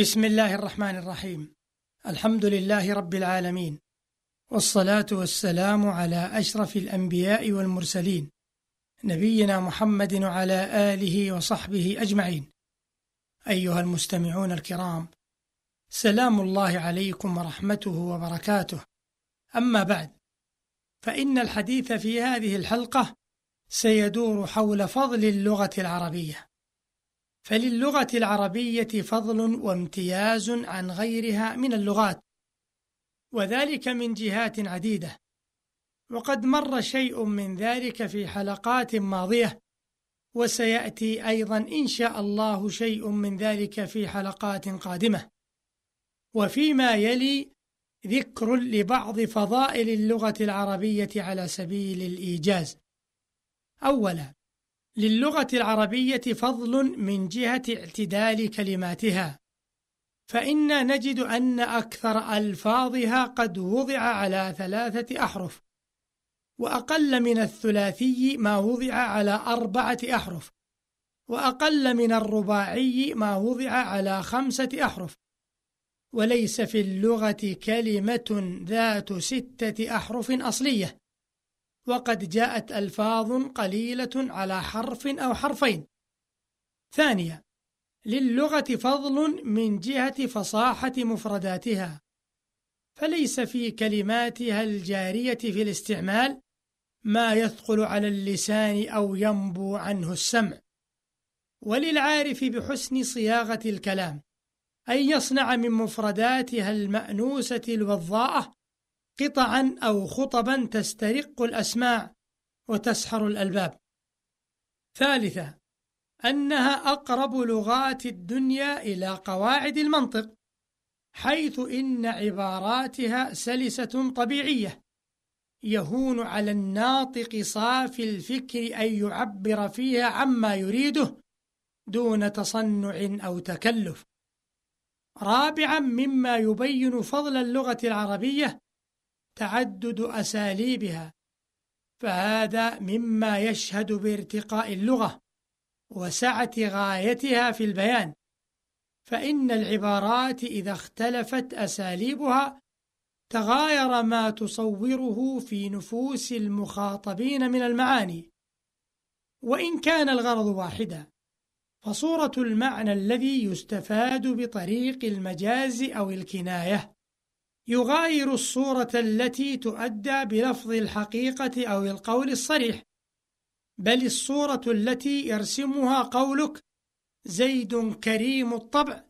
بسم الله الرحمن الرحيم. الحمد لله رب العالمين، والصلاة والسلام على أشرف الأنبياء والمرسلين، نبينا محمد وعلى آله وصحبه أجمعين. أيها المستمعون الكرام، سلام الله عليكم ورحمته وبركاته. أما بعد، فإن الحديث في هذه الحلقة سيدور حول فضل اللغة العربية. فللغة العربية فضل وامتياز عن غيرها من اللغات، وذلك من جهات عديدة، وقد مر شيء من ذلك في حلقات ماضية، وسيأتي أيضا إن شاء الله شيء من ذلك في حلقات قادمة. وفيما يلي ذكر لبعض فضائل اللغة العربية على سبيل الإيجاز. أولا، للغة العربية فضل من جهة اعتدال كلماتها، فإن نجد أن أكثر ألفاظها قد وضع على 3 أحرف، وأقل من الثلاثي ما وضع على 4 أحرف، وأقل من الرباعي ما وضع على 5 أحرف، وليس في اللغة كلمة ذات 6 أحرف أصلية، وقد جاءت ألفاظ قليلة على حرف أو حرفين. ثانيا، للغة فضل من جهة فصاحة مفرداتها، فليس في كلماتها الجارية في الاستعمال ما يثقل على اللسان أو ينبو عنه السمع. وللعارف بحسن صياغة الكلام أن يصنع من مفرداتها المأنوسة الوضاءة قطعا أو خطبا تسترق الأسماع وتسحر الألباب. ثالثا، أنها أقرب لغات الدنيا إلى قواعد المنطق، حيث إن عباراتها سلسة طبيعية، يهون على الناطق صافي الفكر أن يعبر فيها عما يريده دون تصنع أو تكلف. رابعا، مما يبين فضل اللغة العربية تعدد أساليبها، فهذا مما يشهد بارتقاء اللغة وسعة غايتها في البيان، فإن العبارات إذا اختلفت أساليبها تغاير ما تصوره في نفوس المخاطبين من المعاني، وإن كان الغرض واحدا، فصورة المعنى الذي يستفاد بطريق المجاز أو الكناية يغاير الصورة التي تؤدى بلفظ الحقيقة أو القول الصريح، بل الصورة التي يرسمها قولك زيد كريم الطبع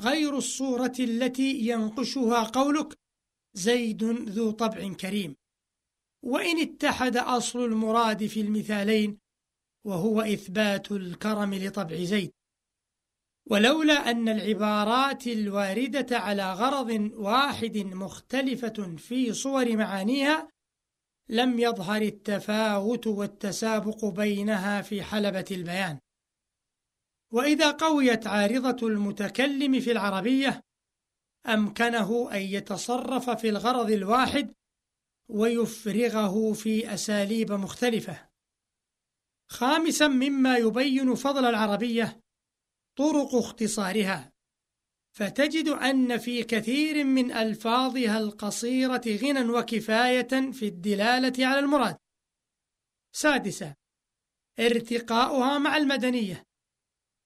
غير الصورة التي ينقشها قولك زيد ذو طبع كريم. وإن اتحد أصل المراد في المثالين، وهو إثبات الكرم لطبع زيد. ولولا أن العبارات الواردة على غرض واحد مختلفة في صور معانيها، لم يظهر التفاوت والتسابق بينها في حلبة البيان. وإذا قويت عارضة المتكلم في العربية، أمكنه أن يتصرف في الغرض الواحد ويفرغه في أساليب مختلفة. خامسا، مما يبين فضل العربية طرق اختصارها، فتجد أن في كثير من ألفاظها القصيرة غنى وكفاية في الدلالة على المراد. سادسا، ارتقاؤها مع المدنية،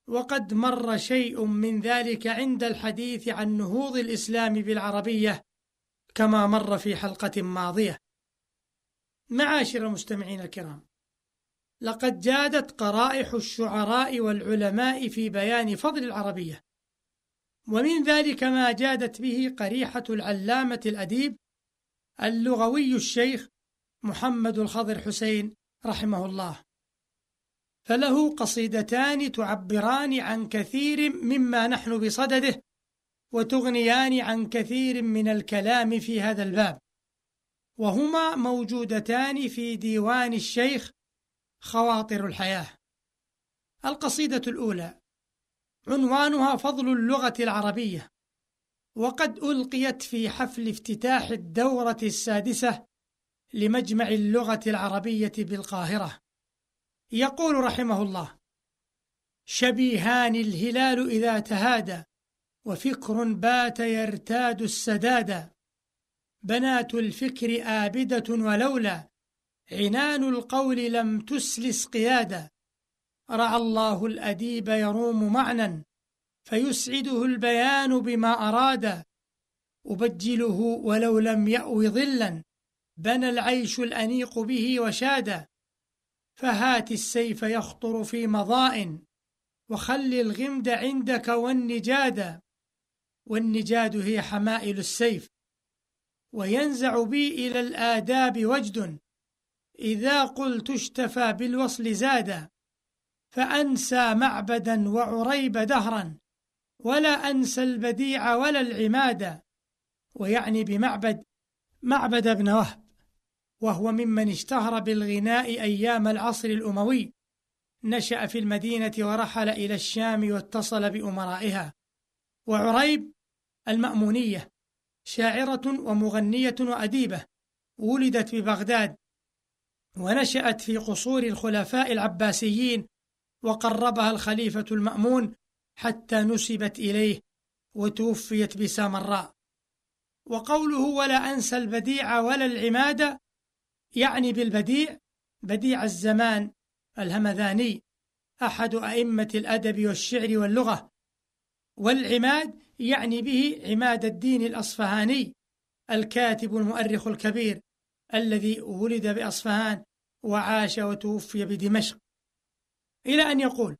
وقد مر شيء من ذلك عند الحديث عن نهوض الإسلام بالعربية كما مر في حلقة ماضية. معاشر المستمعين الكرام، لقد جادت قرائح الشعراء والعلماء في بيان فضل العربية، ومن ذلك ما جادت به قريحة العلامة الأديب اللغوي الشيخ محمد الخضر حسين رحمه الله، فله قصيدتان تعبران عن كثير مما نحن بصدده، وتغنيان عن كثير من الكلام في هذا الباب، وهما موجودتان في ديوان الشيخ خواطر الحياة. القصيدة الأولى عنوانها فضل اللغة العربية، وقد ألقيت في حفل افتتاح الدورة 16 لمجمع اللغة العربية بالقاهرة. يقول رحمه الله: شبيهان الهلال إذا تهادى، وفكر بات يرتاد السداد، بنات الفكر آبدة ولولا عنان القول لم تسلس قيادة. رعى الله الأديب يروم معنى فيسعده البيان بما أراد، أبجله ولو لم يأو ظلا بنى العيش الأنيق به وشادا. فهات السيف يخطر في مضاء وخل الغمد عندك والنجادا، والنجاد هي حمائل السيف وينزع بي إلى الآداب وجد، إذا قلت اشتفى بالوصل زادا. فأنسى معبدا وعريب دهرا ولا أنسى البديع ولا العماد، ويعني بمعبد معبد بن وهب، وهو ممن اشتهر بالغناء أيام العصر الأموي، نشأ في المدينة ورحل إلى الشام واتصل بأمرائها. وعريب المأمونية شاعرة ومغنية وأديبة، ولدت ببغداد ونشأت في قصور الخلفاء العباسيين، وقربها الخليفة المأمون حتى نسبت إليه وتوفيت بسامراء. وقوله ولا أنسى البديع ولا العماد يعني بالبديع بديع الزمان الهمذاني، أحد أئمة الأدب والشعر واللغة، والعماد يعني به عماد الدين الأصفهاني الكاتب المؤرخ الكبير الذي ولد بأصفهان وعاش وتوفي بدمشق. إلى أن يقول: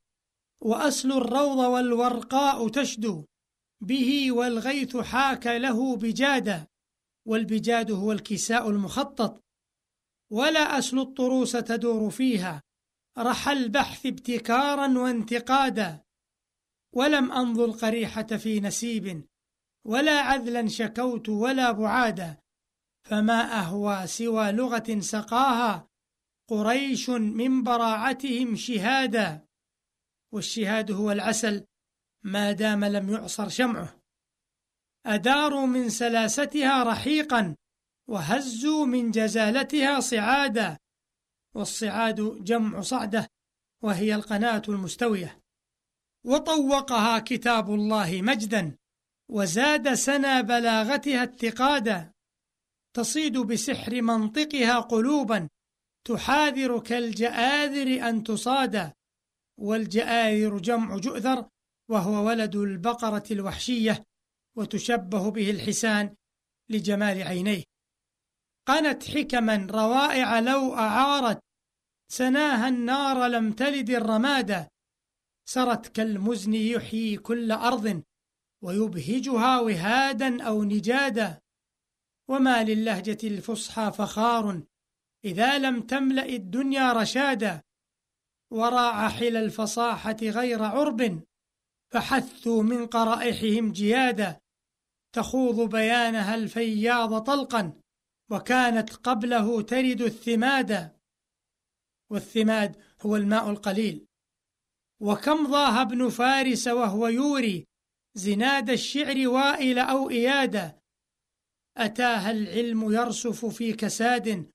وأصل الروض والورقاء تشدو به والغيث حاكى له بجادا، والبجاد هو الكساء المخطط. ولا أسل الطروس تدور فيها رحى البحث ابتكارا وانتقادا، ولم أنظ القريحة في نسيب ولا عذلا شكوت ولا بعادا، فما أهوى سوى لغة سقاها قريش من براعتهم شهادا. والشهاد هو العسل ما دام لم يعصر شمعه. أداروا من سلاستها رحيقا وهزوا من جزالتها صعادا، والصعاد جمع صعدة وهي القناة المستوية. وطوقها كتاب الله مجدا وزاد سنا بلاغتها اتقادا، تصيد بسحر منطقها قلوبا تحاذر كالجآذر أن تصادا. والجآذر جمع جؤذر وهو ولد البقرة الوحشية، وتشبه به الحسان لجمال عينيه. قنت حكما روائع لو أعارت سناها النار لم تلد الرمادا، سرت كالمزن يحيي كل أرض ويبهجها وهادا أو نجادا. وما للهجة الفصحى فخار إذا لم تملأ الدنيا رشادا، وراع حل الفصاحة غير عرب فحثوا من قرائحهم جيادا. تخوض بيانها الفياض طلقا وكانت قبله ترد الثمادا، والثماد هو الماء القليل. وكم ضاها ابن فارس وهو يوري زناد الشعر وائل أو إيادا، أتاها العلم يرسف في كساد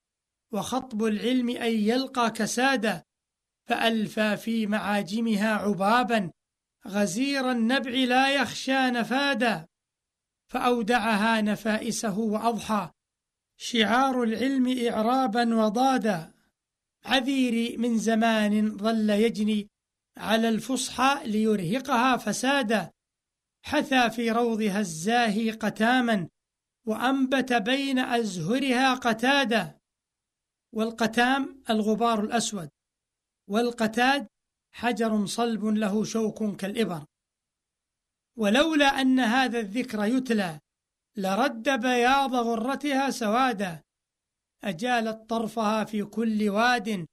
وخطب العلم أن يلقى كسادا، فألفى في معاجمها عبابا غزير النبع لا يخشى نفادا، فأودعها نفائسه وأضحى شعار العلم إعرابا وضادا. عذيري من زمان ظل يجني على الفصحى ليرهقها فسادا، حثى في روضها الزاهي قتاما وأنبت بين أزهرها قتادا. والقتام الغبار الأسود، والقتاد حجر صلب له شوك كالإبر. ولولا أن هذا الذكر يتلى لرد بياض غرتها سوادا، أجالت طرفها في كل واد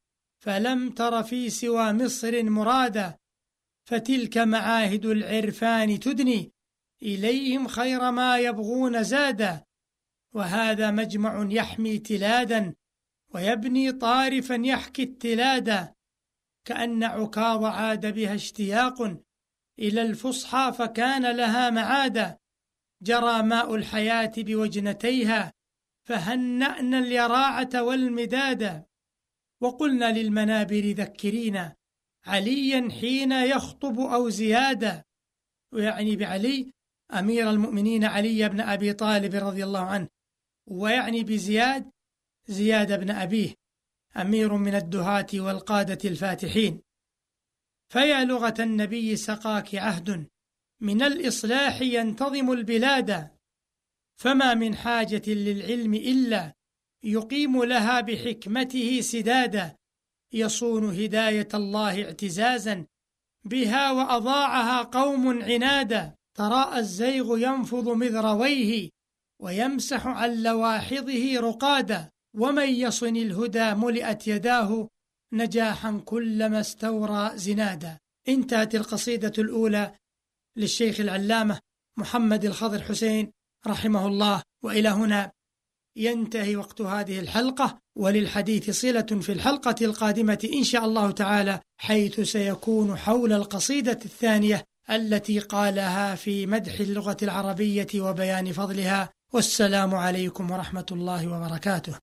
فلم تر في سوى مصر مرادا. فتلك معاهد العرفان تدني إليهم خير ما يبغون زادا، وهذا مجمع يحمي تلادا ويبني طارفا يحكي التلادا. كأن عكاظ عاد بها اشتياق إلى الفصحى فكان لها معادا، جرى ماء الحياة بوجنتيها فهنأنا اليراعة والمدادا. وقلنا للمنابر ذكرينا عليا حين يخطب أو زيادا، ويعني بعلي أمير المؤمنين علي بن أبي طالب رضي الله عنه، ويعني بزياد زياد بن أبيه، أمير من الدهاة والقادة الفاتحين. فيا لغة النبي سقاك عهد من الإصلاح ينتظم البلاد، فما من حاجة للعلم إلا يقيم لها بحكمته سدادا، يصون هداية الله اعتزازا بها وأضاعها قوم عنادا، تراءى الزيغ ينفض مذرويه ويمسح عن لواحظه رقادا، ومن يصن الهدى ملئت يداه نجاحا كلما استورى زنادا. انتهت القصيدة الأولى للشيخ العلامة محمد الخضر حسين رحمه الله. وإلى هنا ينتهي وقت هذه الحلقة، وللحديث صلة في الحلقة القادمة إن شاء الله تعالى، حيث سيكون حول القصيدة الثانية التي قالها في مدح اللغة العربية وبيان فضلها. والسلام عليكم ورحمة الله وبركاته.